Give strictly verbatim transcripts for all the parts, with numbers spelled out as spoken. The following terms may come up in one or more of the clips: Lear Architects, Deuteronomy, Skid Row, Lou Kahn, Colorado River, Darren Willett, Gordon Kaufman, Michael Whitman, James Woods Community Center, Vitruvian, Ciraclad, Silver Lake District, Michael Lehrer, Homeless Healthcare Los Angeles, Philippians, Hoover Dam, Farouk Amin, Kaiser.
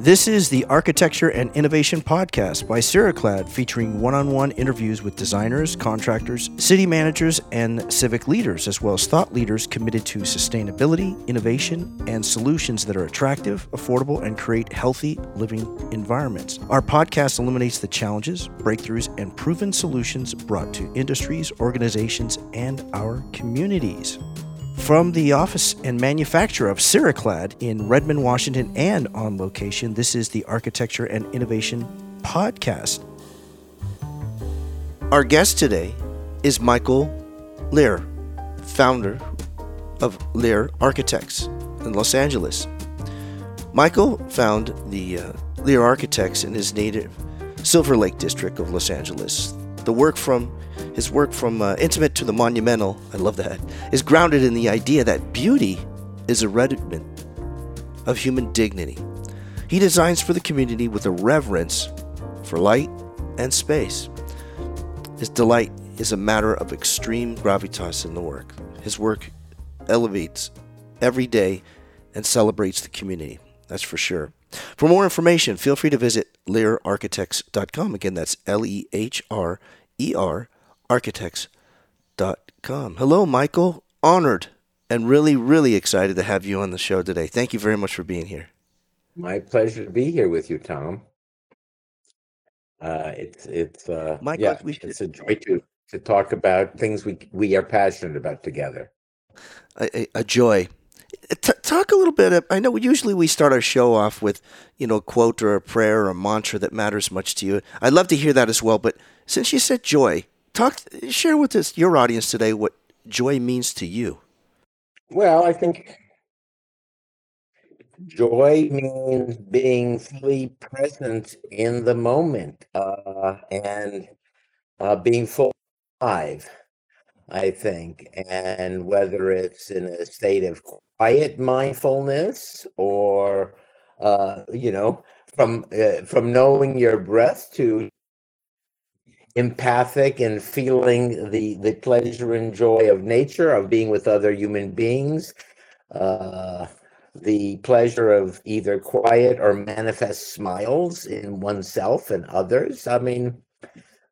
This is the Architecture and Innovation Podcast by Ciraclad, featuring one-on-one interviews with designers, contractors, city managers, and civic leaders, as well as thought leaders committed to sustainability, innovation, and solutions that are attractive, affordable, and create healthy living environments. Our podcast illuminates the challenges, breakthroughs, and proven solutions brought to industries, organizations, and our communities. From the office and manufacturer of Ciraclad in Redmond, Washington, and on location, this is the Architecture and Innovation Podcast. Our guest today is Michael Lehrer, founder of Lear Architects in Los Angeles. Michael found the uh, Lear Architects in his native Silver Lake District of Los Angeles. The work from his work from uh, intimate to the monumental, I love that, is grounded in the idea that beauty is a rudiment of human dignity. He designs for the community with a reverence for light and space. His delight is a matter of extreme gravitas in the work. His work elevates every day and celebrates the community, that's for sure. For more information, feel free to visit lear architects dot com. Again, that's L E H R E R architects dot com. Hello, Michael. Honored and really, really excited to have you on the show today. Thank you very much for being here. My pleasure to be here with you, Tom. Uh, it's it's uh, Michael, yeah, we should... it's a joy to, to talk about things we we are passionate about together. A, a, a joy. T- talk a little bit. Of, I know usually we start our show off with, you know, a quote or a prayer or a mantra that matters much to you. I'd love to hear that as well. But since you said joy, talk, share with us, your audience today, what joy means to you. Well, I think joy means being fully present in the moment uh, and uh, being fully alive, I think. And whether it's in a state of quiet mindfulness or, uh, you know, from uh, from knowing your breath to empathic and feeling the, the pleasure and joy of nature, of being with other human beings, uh, the pleasure of either quiet or manifest smiles in oneself and others. I mean,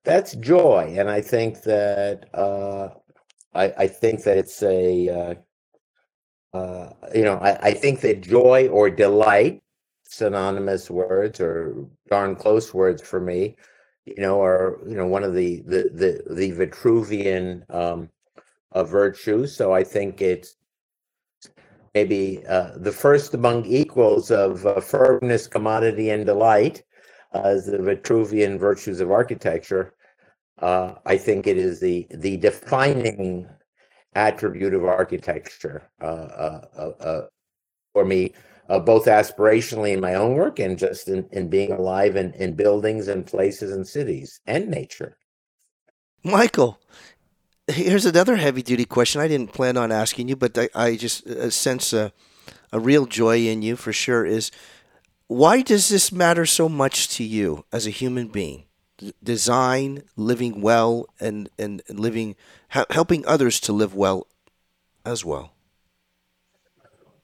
that's joy. And I think that uh, I, I think that it's a, uh, uh, you know, I, I think that joy or delight, synonymous words or darn close words for me, you know, are, you know, one of the, the, the, the Vitruvian um, uh, virtues. So I think it's maybe uh, the first among equals of uh, firmness, commodity, and delight as uh, the Vitruvian virtues of architecture. Uh, I think it is the, the defining attribute of architecture uh, uh, uh, uh, for me, uh, both aspirationally in my own work and just in, in being alive in, in buildings and places and cities and nature. Michael, here's another heavy-duty question I didn't plan on asking you, but I, I just uh, sense a, a real joy in you for sure is, why does this matter so much to you as a human being? Design, living well, and and living, helping others to live well as well.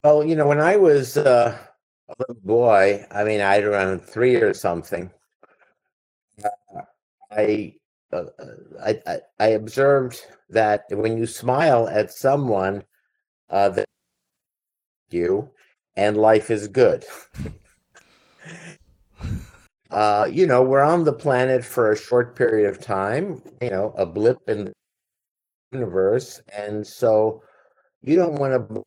Well, you know, when I was uh, a little boy, I mean, I'd around three or something, uh, I, uh, I, I I observed that when you smile at someone, uh, that you and life is good. Uh, you know, we're on the planet for a short period of time, you know, a blip in the universe. And so you don't want to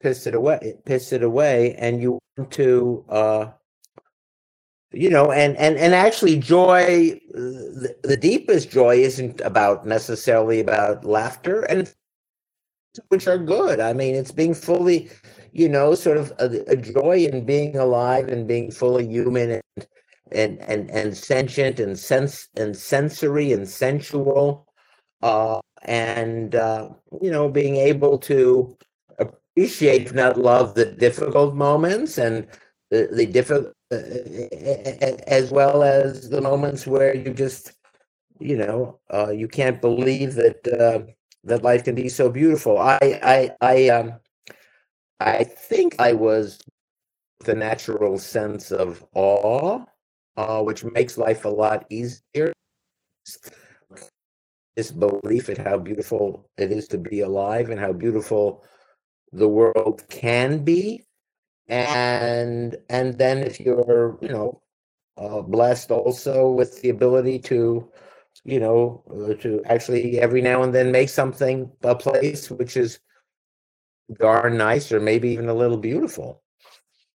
piss it away, piss it away. And you want to, uh, you know, and, and, and actually joy, the, the deepest joy isn't about necessarily about laughter, and which are good. I mean, it's being fully, you know, sort of a, a joy in being alive and being fully human and and and, and sentient and sense and sensory and sensual, uh, and uh, you know, being able to appreciate, if not love, the difficult moments and the, the difficult, uh, as well as the moments where you just, you know, uh, you can't believe that uh, that life can be so beautiful. I I I um. I think I was the natural sense of awe, uh, which makes life a lot easier. This belief in how beautiful it is to be alive and how beautiful the world can be. And and then if you're, you know, uh, blessed also with the ability to, you know, to actually every now and then make something, a place which is darn nice or maybe even a little beautiful.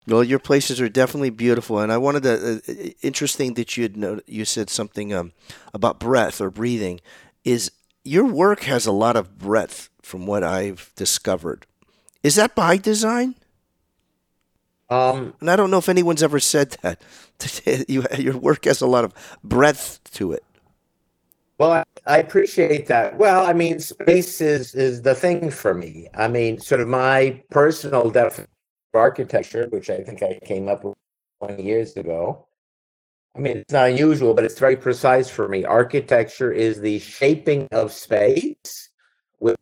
Well, your places are definitely beautiful, and I wanted to. Uh, interesting that you had noted, you said something um, about breath or breathing. Is your work has a lot of breath, from what I've discovered. Is that by design? Um, and I don't know if anyone's ever said that. you, your work has a lot of breath to it. Well, I, I appreciate that. Well, I mean, space is is the thing for me. I mean, sort of my personal definition. Architecture, which I think I came up with twenty years ago. I mean, it's not unusual, but it's very precise for me. Architecture is the shaping of space with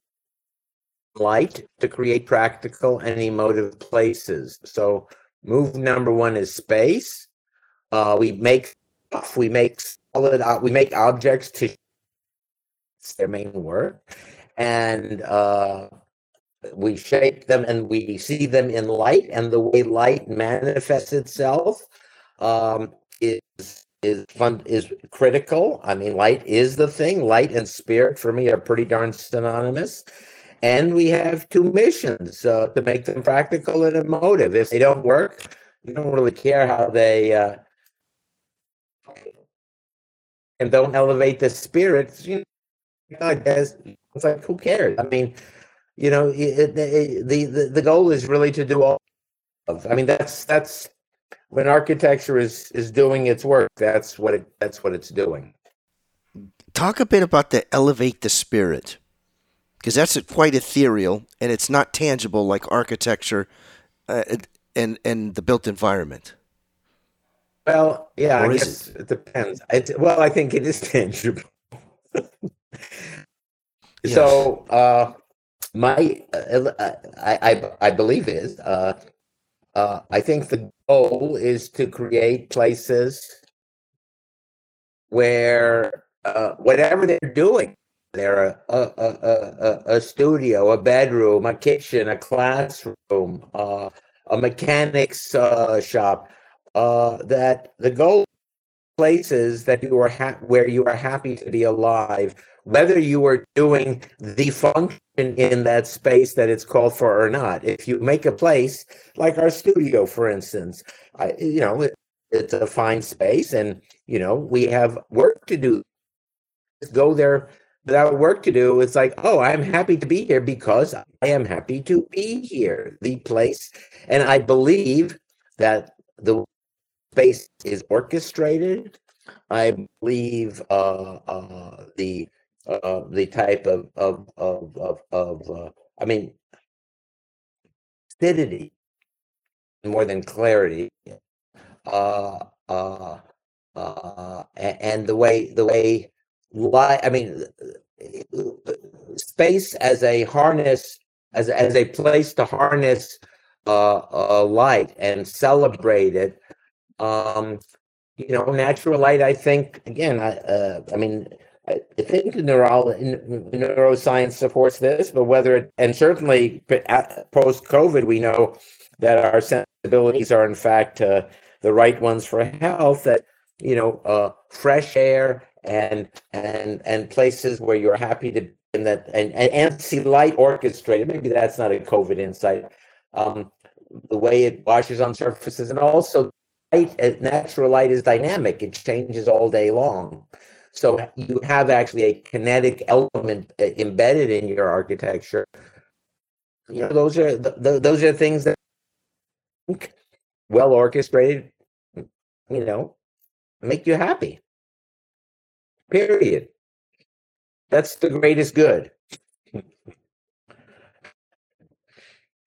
light to create practical and emotive places. So move number one is space. Uh, we make stuff, we make solid, we make objects to it's their main work. And uh we shape them and we see them in light, and the way light manifests itself um, is is fun, is critical. I mean, light is the thing. Light and spirit for me are pretty darn synonymous. And we have two missions uh, to make them practical and emotive. If they don't work, you don't really care how they uh, and don't elevate the spirits. You know, I guess it's like who cares? I mean. You know, it, it, the, the the goal is really to do all of. I mean, that's that's when architecture is, is doing its work. That's what it that's what it's doing. Talk a bit about the elevate the spirit, because that's a, quite ethereal, and it's not tangible like architecture, uh, and and the built environment. Well, yeah, or I guess it? it depends. It, well, I think it is tangible. Yes. So. Uh, My, uh, I, I, I believe is, uh, uh, I think the goal is to create places where uh, whatever they're doing, they're a, a, a, a, a studio, a bedroom, a kitchen, a classroom, uh, a mechanics uh, shop, uh, that the goal places that you are ha- where you are happy to be alive, whether you are doing the function in that space that it's called for or not. If you make a place like our studio, for instance, I, you know, it, it's a fine space, and you know we have work to do. Go there without work to do. It's like, oh, I'm happy to be here because I am happy to be here. The place, and I believe that the space is orchestrated. I believe uh, uh, the. Uh, the type of of of of, of uh, I mean, acidity more than clarity, uh, uh, uh, and the way the way lie. I mean, space as a harness, as as a place to harness uh, uh, light and celebrate it. Um, you know, natural light. I think again. I uh, I mean. I think neuro- neuroscience supports this, but whether it, and certainly post-COVID, we know that our sensibilities are in fact uh, the right ones for health. That you know, uh, fresh air and and and places where you're happy to, and that and and, and see light orchestrated. Maybe that's not a COVID insight. Um, the way it washes on surfaces, and also light, natural light is dynamic; it changes all day long. So you have actually a kinetic element embedded in your architecture. You know, those are th- th- those are things that well orchestrated, you know, make you happy. Period. That's the greatest good.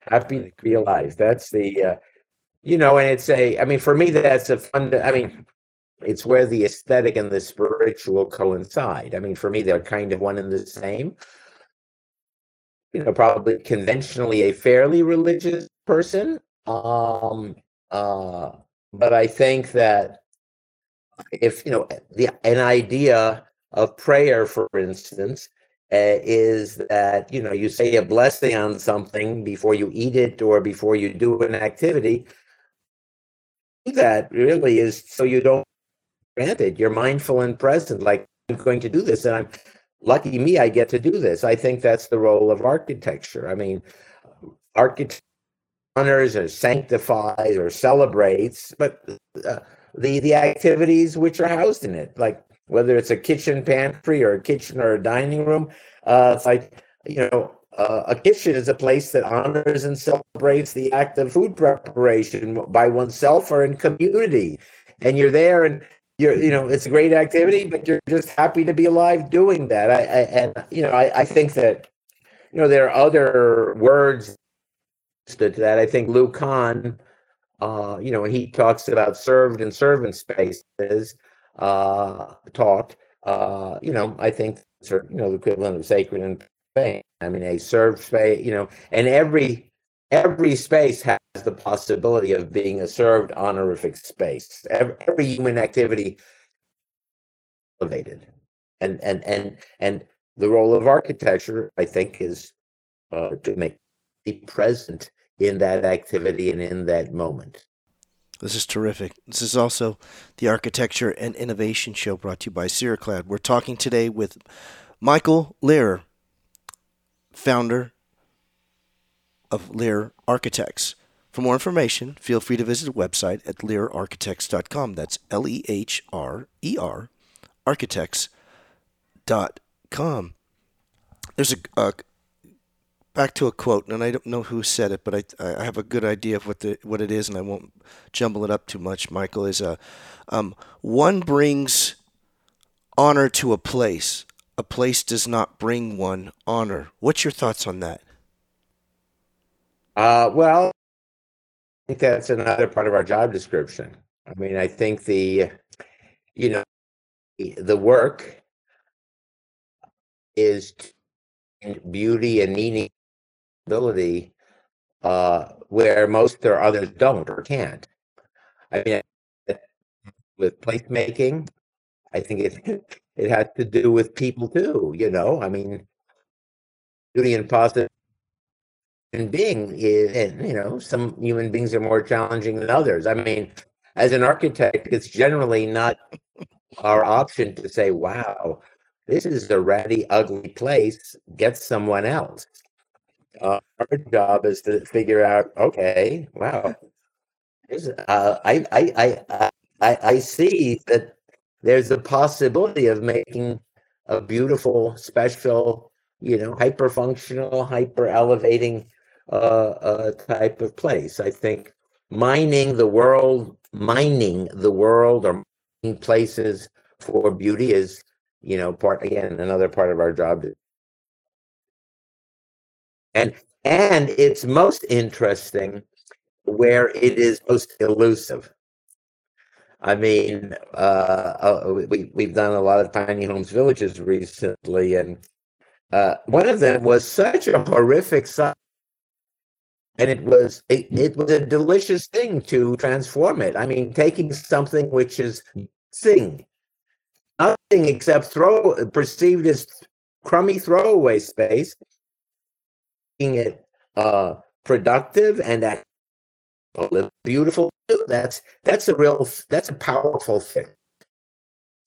Happy to be alive. That's the, uh, you know, and it's a, I mean, for me, that's a fun, I mean, it's where the aesthetic and the spiritual coincide. I mean, for me, they're kind of one and the same. You know, probably conventionally a fairly religious person, um, Uh, but I think that if, you know, the, an idea of prayer, for instance, uh, is that, you know, you say a blessing on something before you eat it or before you do an activity. That really is so you don't grant it. You're mindful and present, like, I'm going to do this, and I'm lucky me, I get to do this. I think that's the role of architecture. I mean, architecture honors or sanctifies or celebrates, but uh, the the activities which are housed in it, like whether it's a kitchen pantry or a kitchen or a dining room, uh, it's like, you know, uh, a kitchen is a place that honors and celebrates the act of food preparation by oneself or in community. And you're there, and you're, you know, it's a great activity, but you're just happy to be alive doing that. I, I and you know, I, I think that, you know, there are other words to that. I think Lou Kahn, uh, you know, he talks about served and servant spaces, uh, taught, uh, you know, I think, you know, the equivalent of sacred and pain. I mean, a served space, you know, and every every space has the possibility of being a served honorific space. Every, every human activity elevated, and and and and the role of architecture, I think, is uh, to make be present in that activity and in that moment. This is terrific. This is also the Architecture and Innovation Show, brought to you by Ciraclad. We're talking today with Michael Lehrer, founder of Lear Architects. For more information, feel free to visit the website at lear architects dot com. That's L E H R E R architects dot com. There's a uh, back to a quote, and I don't know who said it, but I I have a good idea of what the what it is, and I won't jumble it up too much. Michael is a um, one brings honor to a place. A place does not bring one honor. What's your thoughts on that? Uh, well, I think that's another part of our job description. I mean, I think the, you know, the work is beauty and meaning, ability, uh, where most or others don't or can't. I mean, with placemaking, I think it it has to do with people too, you know. I mean, beauty and positive and being is, and, you know, some human beings are more challenging than others. I mean, as an architect, it's generally not our option to say, "Wow, this is a ratty, ugly place. Get someone else." Uh, our job is to figure out, "Okay, wow, this, uh, I, I, I, I, I see that." There's a possibility of making a beautiful, special, you know, hyper-functional, hyper-elevating uh, uh, type of place. I think mining the world, mining the world or mining places for beauty is, you know, part, again, another part of our job. And and it's most interesting where it is most elusive. I mean, uh, we, we've done a lot of tiny homes villages recently, and uh, one of them was such a horrific sight, and it was it, it was a delicious thing to transform it. I mean, taking something which is nothing, nothing except throw perceived as crummy throwaway space, making it uh, productive and active. Beautiful. That's that's a real. That's a powerful thing.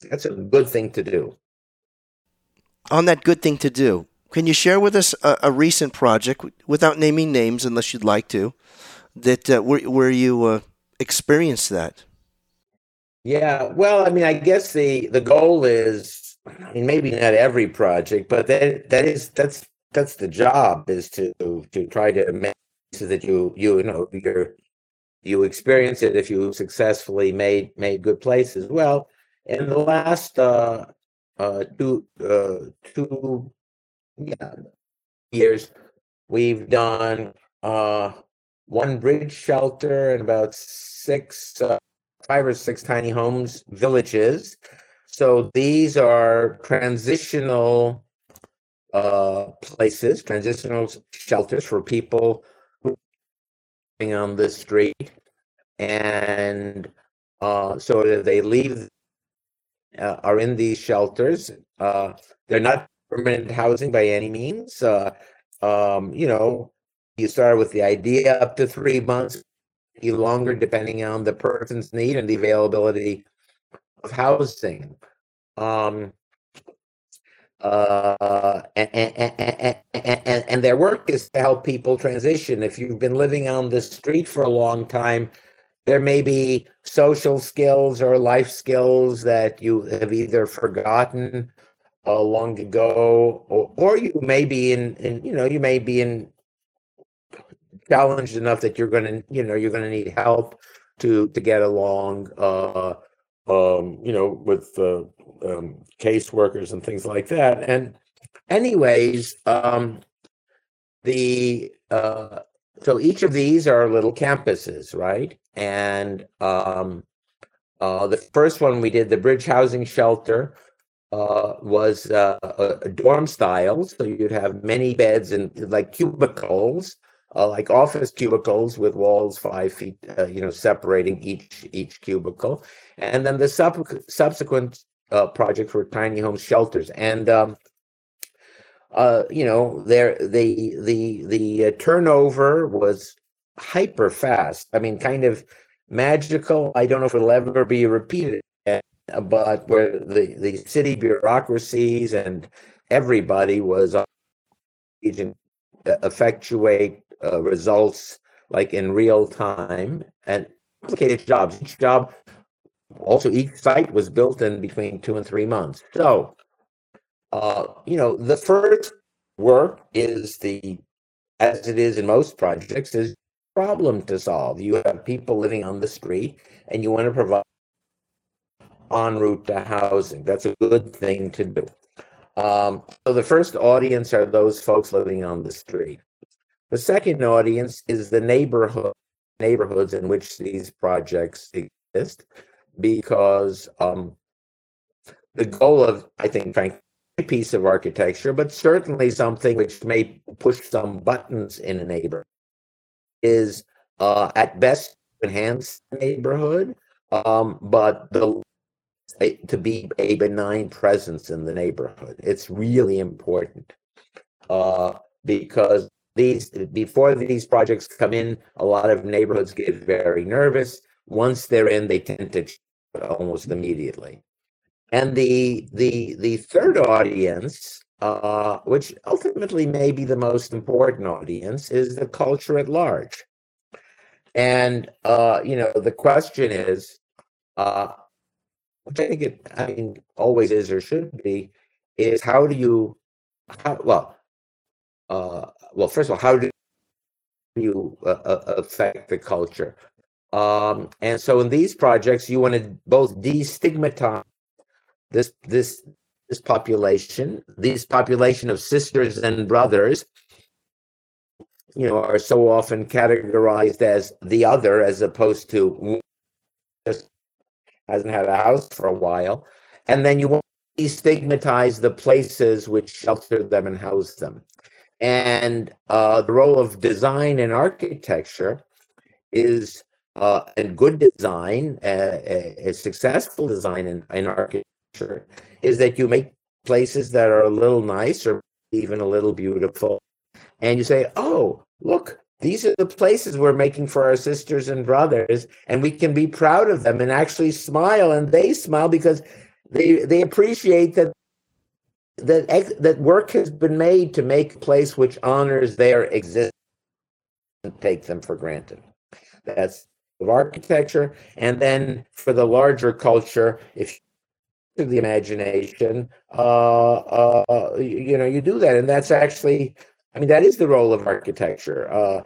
That's a good thing to do. On that good thing to do, can you share with us a, a recent project, without naming names, unless you'd like to, that uh, where where you uh, experienced that? Yeah. Well, I mean, I guess the, the goal is, I mean, maybe not every project, but that that is that's that's the job, is to to try to imagine so that you you know you're. You experience it if you successfully made made good places. Well, in the last uh, uh, two uh, two yeah, years, we've done uh, one bridge shelter and about six, uh, five or six tiny homes villages. So these are transitional uh, places, transitional shelters for people on the street, and uh, so that they leave, uh, are in these shelters. Uh, they're not permanent housing by any means. Uh, um, you know, you start with the idea up to three months, longer depending on the person's need and the availability of housing. Um, uh, and, and, and, and, and their work is to help people transition. If you've been living on the street for a long time, there may be social skills or life skills that you have either forgotten uh, long ago, or, or you may be in, in, you know, you may be in challenged enough that you're going to, you know, you're going to need help to to get along, uh, um, you know, with uh, um, caseworkers and things like that. And anyways, um, the uh, so each of these are little campuses, right? And um, uh, the first one we did, the Bridge Housing Shelter, uh, was uh, a dorm style, so you'd have many beds and like cubicles. Uh, like office cubicles with walls five feet, uh, you know, separating each each cubicle. And then the sub- subsequent uh, projects were tiny home shelters. And, um, uh, you know, there the the the uh, turnover was hyper fast. I mean, kind of magical. I don't know if it'll ever be repeated, but where the, the city bureaucracies and everybody was on to effectuate Uh, results like in real time, and complicated jobs. Each job, also each site was built in between two and three months. So, uh, you know, the first work is the, as it is in most projects, is problem to solve. You have people living on the street, and you want to provide en route to housing. That's a good thing to do. Um, so the first audience are those folks living on the street. The second audience is the neighborhood neighborhoods in which these projects exist, because um, the goal of, I think, frankly, a piece of architecture, but certainly something which may push some buttons in a neighborhood, is uh, at best to enhance the neighborhood, um, but the to be a benign presence in the neighborhood. It's really important uh, because These before these projects come in, a lot of neighborhoods get very nervous. Once they're in, they tend to almost immediately. And the the the third audience, uh, which ultimately may be the most important audience, is the culture at large. And uh, you know, the question is, uh, which I think it I mean always is or should be, is how do you how well. Uh, well, first of all, how do you uh, affect the culture? Um, and so, in these projects, you want to both destigmatize this this this population, this population of sisters and brothers, you know, are so often categorized as the other, as opposed to just hasn't had a house for a while, and then you want to destigmatize the places which shelter them and house them. And uh, the role of design and architecture is, uh, and good design, uh, a, a successful design in, in architecture, is that you make places that are a little nice or even a little beautiful. And you say, oh, look, these are the places we're making for our sisters and brothers, and we can be proud of them and actually smile. And they smile because they, they appreciate that that that work has been made to make a place which honors their existence and take them for granted. That's of architecture. And then for the larger culture, if you the imagination, uh, uh, you, you know, you do that. And that's actually, I mean, that is the role of architecture. Uh,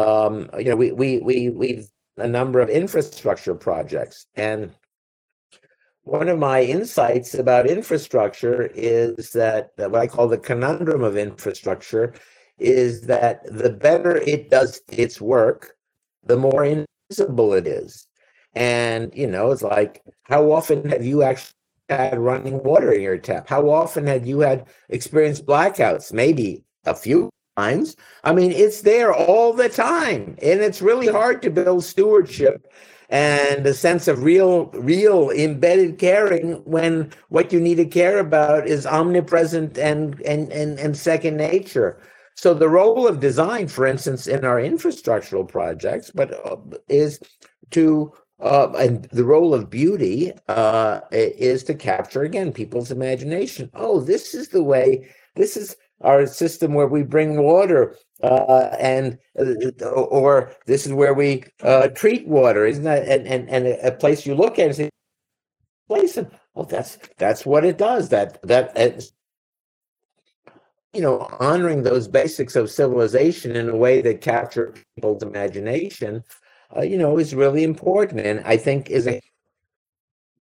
um, you know, we, we, we, we've a number of infrastructure projects, and one of my insights about infrastructure is that, that what I call the conundrum of infrastructure is that the better it does its work, the more invisible it is. And, you know, it's like, how often have you actually had running water in your tap? How often had you had experienced blackouts? Maybe a few times. I mean, it's there all the time. And it's really hard to build stewardship and a sense of real, real embedded caring when what you need to care about is omnipresent and and and, and second nature. So the role of design, for instance, in our infrastructural projects, but uh, is to uh, and the role of beauty uh, is to capture again people's imagination. Oh, this is the way. This is our system where we bring water, uh, and or this is where we uh, treat water. Isn't that and and and a place you look at and say, place and well, that's that's what it does. That that. Uh, you know, honoring those basics of civilization in a way that capture people's imagination, uh, you know, is really important. And I think is a,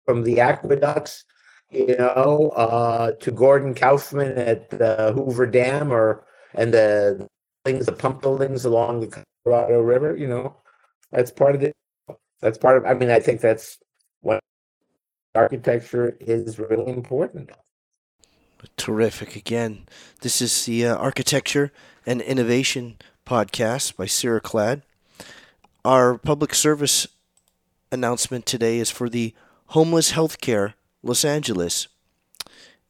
from the aqueducts, you know, uh, to Gordon Kaufman at the Hoover Dam or, and the things, the pump buildings along the Colorado River, you know, that's part of it. That's part of, I mean, I think that's what architecture is really important. Terrific. Again, this is the uh, Architecture and Innovation Podcast by Ciraclad. Our public service announcement today is for the Homeless Healthcare Los Angeles.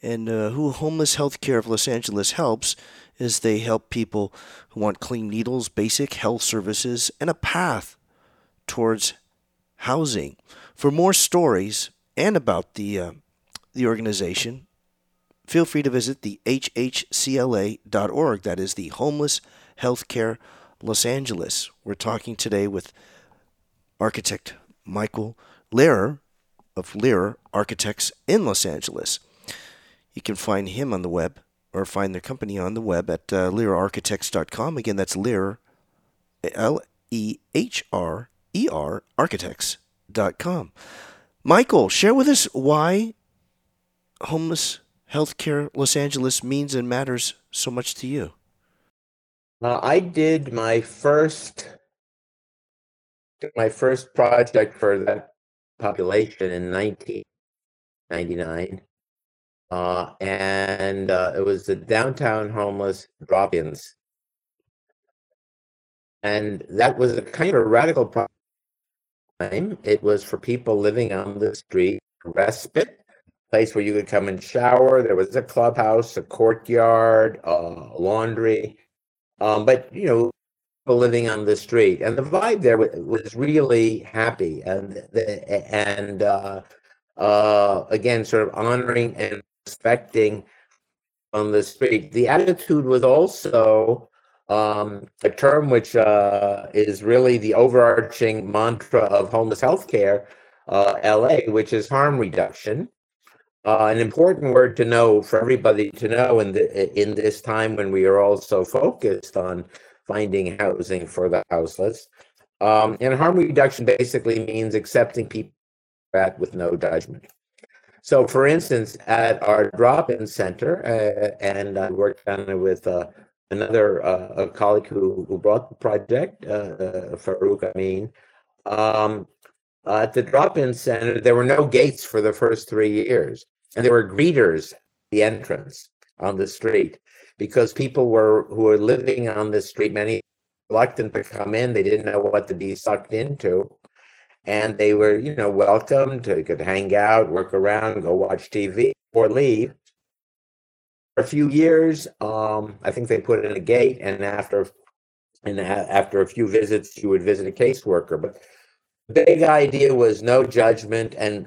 And uh, who Homeless Healthcare of Los Angeles helps is they help people who want clean needles, basic health services, and a path towards housing. For more stories and about the uh, the organization, feel free to visit the H H C L A dot org. That is the Homeless Healthcare Los Angeles. We're talking today with architect Michael Lehrer of Lear Architects in Los Angeles. You can find him on the web or find their company on the web at uh, lear architects dot com. Again, that's Lear, L E H R E R, architects dot com. Michael, share with us why Homeless Healthcare Los Angeles means and matters so much to you. Uh, I did my first my first project for that population in nineteen ninety-nine, uh, and uh, it was the downtown homeless drop-ins, and that was a kind of a radical problem. It was for people living on the street, respite. Place where you could come and shower. There was a clubhouse, a courtyard, uh, laundry, um, but you know, people living on the street, and the vibe there was, was really happy, and the, and uh, uh, again, sort of honoring and respecting on the street. The attitude was also um, a term which uh, is really the overarching mantra of homeless healthcare, uh, L A, which is harm reduction. Uh, an important word to know for everybody to know in the, in this time when we are all so focused on finding housing for the houseless. Um, and harm reduction basically means accepting people with no judgment. So, for instance, at our drop-in center, uh, and I worked on it with uh, another uh, a colleague who, who brought the project, uh, uh, Farouk Amin. Um, uh, at the drop-in center, there were no gates for the first three years. And there were greeters at the entrance on the street because people were who were living on the street, many reluctant to come in. They didn't know what to be sucked into. And they were, you know, welcomed to could hang out, work around, go watch T V or leave. For a few years, um, I think they put in a gate, and after and a, after a few visits, you would visit a caseworker. But big idea was no judgment and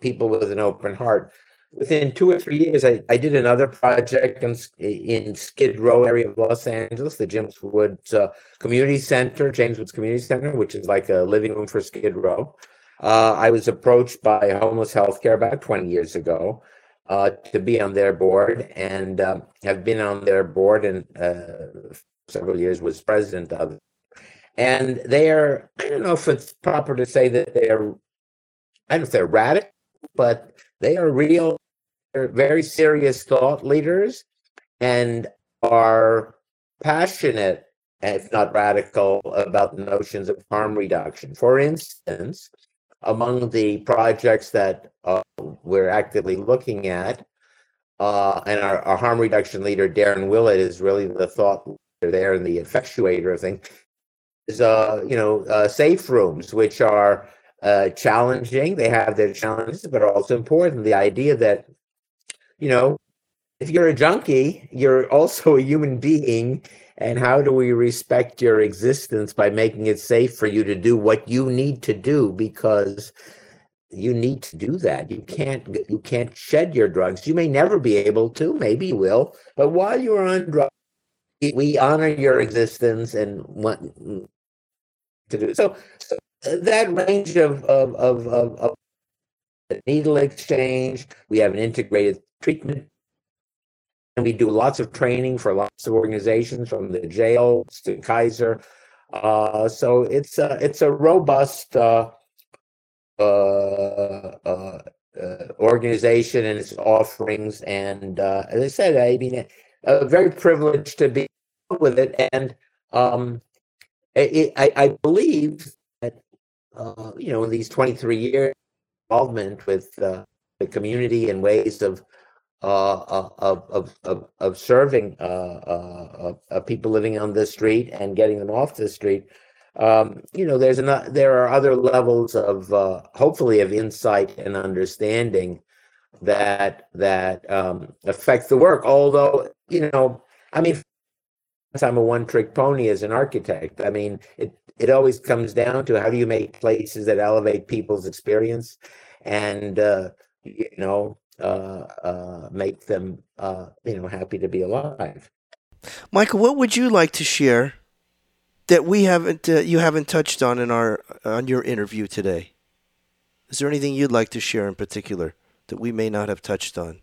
people with an open heart. Within two or three years, I, I did another project in, in Skid Row area of Los Angeles, the James Woods uh, Community Center, James Woods Community Center, which is like a living room for Skid Row. Uh, I was approached by Homeless Healthcare about twenty years ago uh, to be on their board, and um, have been on their board and uh, several years was president of it. And they are, I don't know if it's proper to say that they are, I don't know if they're radical, but they are real, they're very serious thought leaders and are passionate, if not radical, about the notions of harm reduction. For instance, among the projects that uh, we're actively looking at, uh, and our, our harm reduction leader, Darren Willett, is really the thought leader there and the effectuator of things. Is uh you know uh, safe rooms, which are uh, challenging. They have their challenges, but also important. The idea that, you know, if you're a junkie, you're also a human being. And how do we respect your existence by making it safe for you to do what you need to do? Because you need to do that. You can't you can't shed your drugs. You may never be able to, maybe you will. But while you're on drugs, we honor your existence and what to do. So, so that range of of, of, of, of needle exchange, we have an integrated treatment. And we do lots of training for lots of organizations, from the jails to Kaiser. Uh, so it's a, it's a robust uh, uh, uh, organization and its offerings. And uh, as I said, I mean, uh, very privileged to be with it. And um, it, I, I believe that, uh, you know, in these twenty-three years involvement with uh, the community and ways of Uh, of, of of of serving uh, uh, uh, people living on the street and getting them off the street, um, you know, there's an, there are other levels of uh, hopefully of insight and understanding that that um, affect the work. Although, you know, I mean, I'm a one-trick pony as an architect. I mean, it it always comes down to how do you make places that elevate people's experience, and uh, you know. Uh, uh, make them, uh, you know, happy to be alive. Michael, what would you like to share that we haven't, uh, you haven't touched on in our on your interview today? Is there anything you'd like to share in particular that we may not have touched on?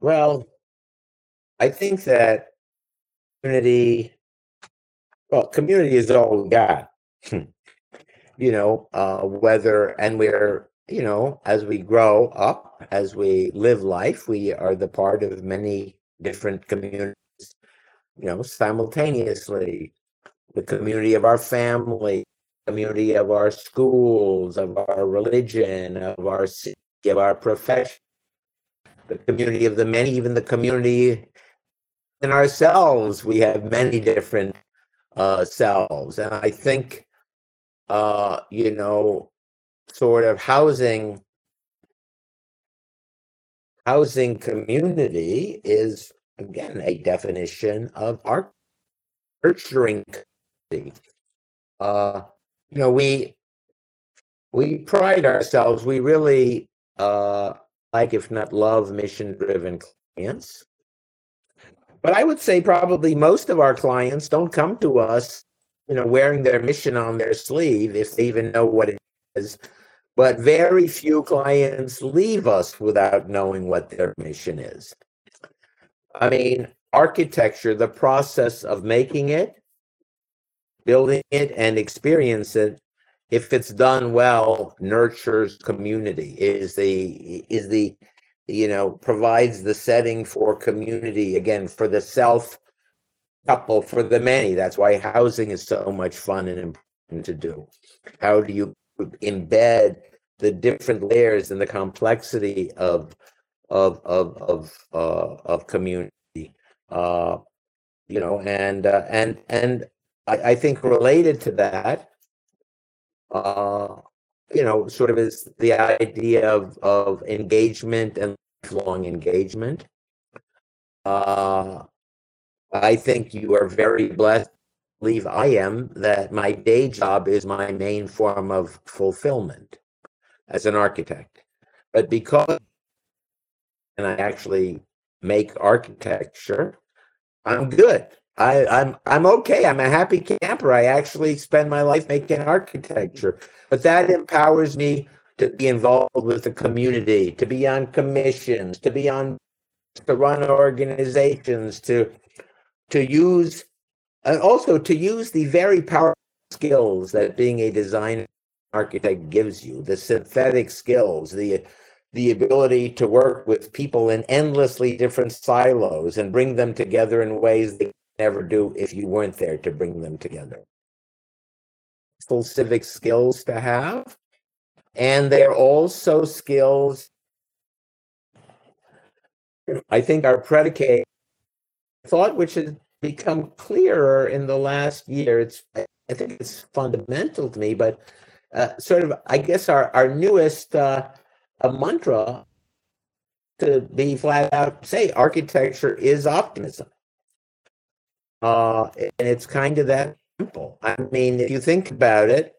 Well, I think that community, well, community is all we got. you know, uh, whether and we're. You know, as we grow up, as we live life, we are the part of many different communities, you know, simultaneously. The community of our family, community of our schools, of our religion, of our city, of our profession, the community of the many, even the community in ourselves. We have many different uh, selves. And I think, uh, you know, sort of housing housing community is, again, a definition of our nurturing community. Uh, you know, we we pride ourselves. We really uh, like, if not love, mission-driven clients. But I would say probably most of our clients don't come to us, you know, wearing their mission on their sleeve, if they even know what it is. But very few clients leave us without knowing what their mission is. I mean, architecture, the process of making it, building it, and experience it, if it's done well, nurtures community, is the, is the, you know, provides the setting for community, again, for the self couple, for the many. That's why housing is so much fun and important to do. How do you embed the different layers and the complexity of of of of uh, of community, uh, you know, and uh, and and I, I think related to that, uh, you know, sort of is the idea of of engagement and lifelong engagement. Uh, I think you are very blessed. I believe I am, that my day job is my main form of fulfillment as an architect. But because and I actually make architecture, I'm good. I, I'm I'm okay. I'm a happy camper. I actually spend my life making architecture. But that empowers me to be involved with the community, to be on commissions, to be on to run organizations, to to use. And also to use the very powerful skills that being a design architect gives you, the synthetic skills, the the ability to work with people in endlessly different silos and bring them together in ways they never do if you weren't there to bring them together. Full civic skills to have. And they're also skills I think are predicated thought, which is become clearer in the last year. It's I think it's fundamental to me, but uh, sort of, I guess, our, our newest uh, a mantra to be flat out say architecture is optimism. Uh, and it's kind of that simple. I mean, if you think about it,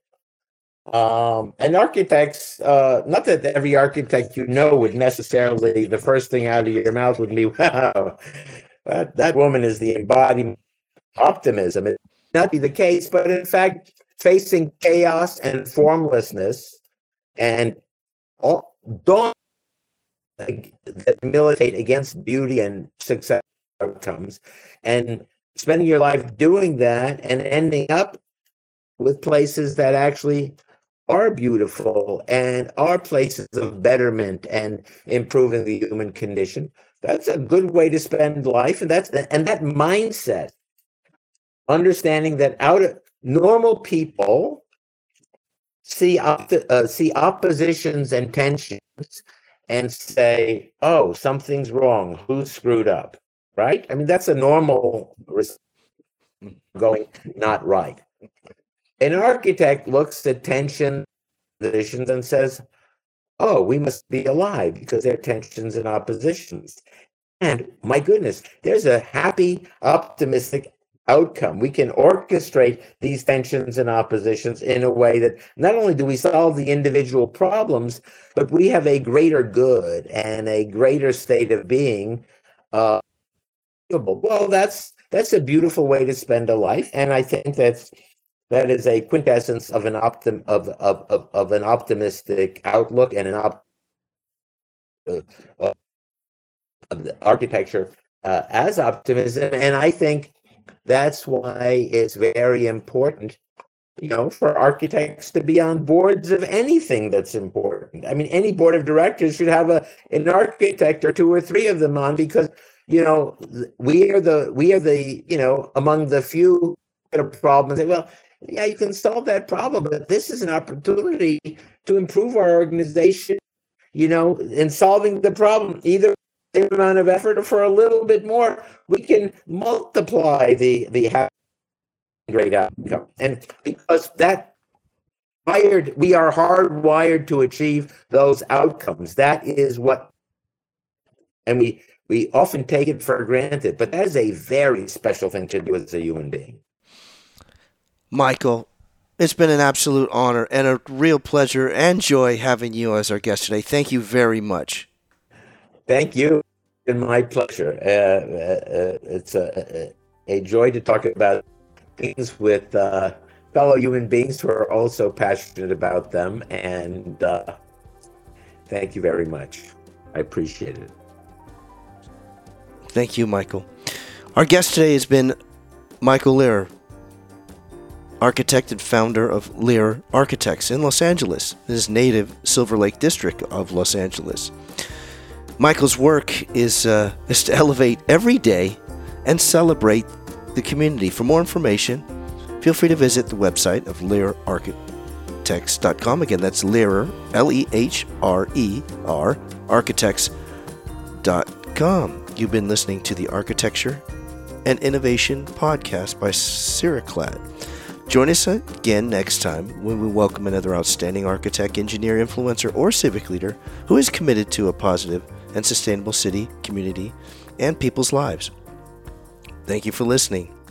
um, and architects, uh, not that every architect you know would necessarily, the first thing out of your mouth would be, wow, that, that woman is the embodiment of optimism. It may not be the case, but in fact, facing chaos and formlessness and all dawn that militate against beauty and success outcomes, and spending your life doing that and ending up with places that actually are beautiful and are places of betterment and improving the human condition. That's a good way to spend life. And that's and that mindset, understanding that out of normal people see op- uh, see oppositions and tensions and say, oh, something's wrong. Who's screwed up? Right? I mean, that's a normal response going not right. An architect looks at tension positions and says, oh, we must be alive because there are tensions and oppositions. And my goodness, there's a happy, optimistic outcome. We can orchestrate these tensions and oppositions in a way that not only do we solve the individual problems, but we have a greater good and a greater state of being. Uh, Well, that's that's a beautiful way to spend a life, and I think that's that is a quintessence of an optim of of of, of an optimistic outlook and an op uh, uh, of the architecture uh, as optimism. And I think that's why it's very important, you know, for architects to be on boards of anything that's important. I mean, any board of directors should have a an architect or two or three of them on, because, you know, we are the, we are the, you know, among the few that are problems. Well, yeah, you can solve that problem, but this is an opportunity to improve our organization, you know, in solving the problem, either the amount of effort or for a little bit more, we can multiply the, the great outcome. And because that wired, we are hardwired to achieve those outcomes. That is what, and we, We often take it for granted, but that is a very special thing to do as a human being. Michael, it's been an absolute honor and a real pleasure and joy having you as our guest today. Thank you very much. Thank you. It's been my pleasure. Uh, uh, it's a, a joy to talk about things with uh, fellow human beings who are also passionate about them. And uh, thank you very much. I appreciate it. Thank you, Michael. Our guest today has been Michael Lehrer, architect and founder of Lear Architects in Los Angeles, in his native Silver Lake District of Los Angeles. Michael's work is, uh, is to elevate every day and celebrate the community. For more information, feel free to visit the website of lear architects dot com. Again, that's Lehrer, L E H R E R, architects dot com. You've been listening to the Architecture and Innovation Podcast by Ciraclad. Join us again next time when we welcome another outstanding architect, engineer, influencer, or civic leader who is committed to a positive and sustainable city, community, and people's lives. Thank you for listening.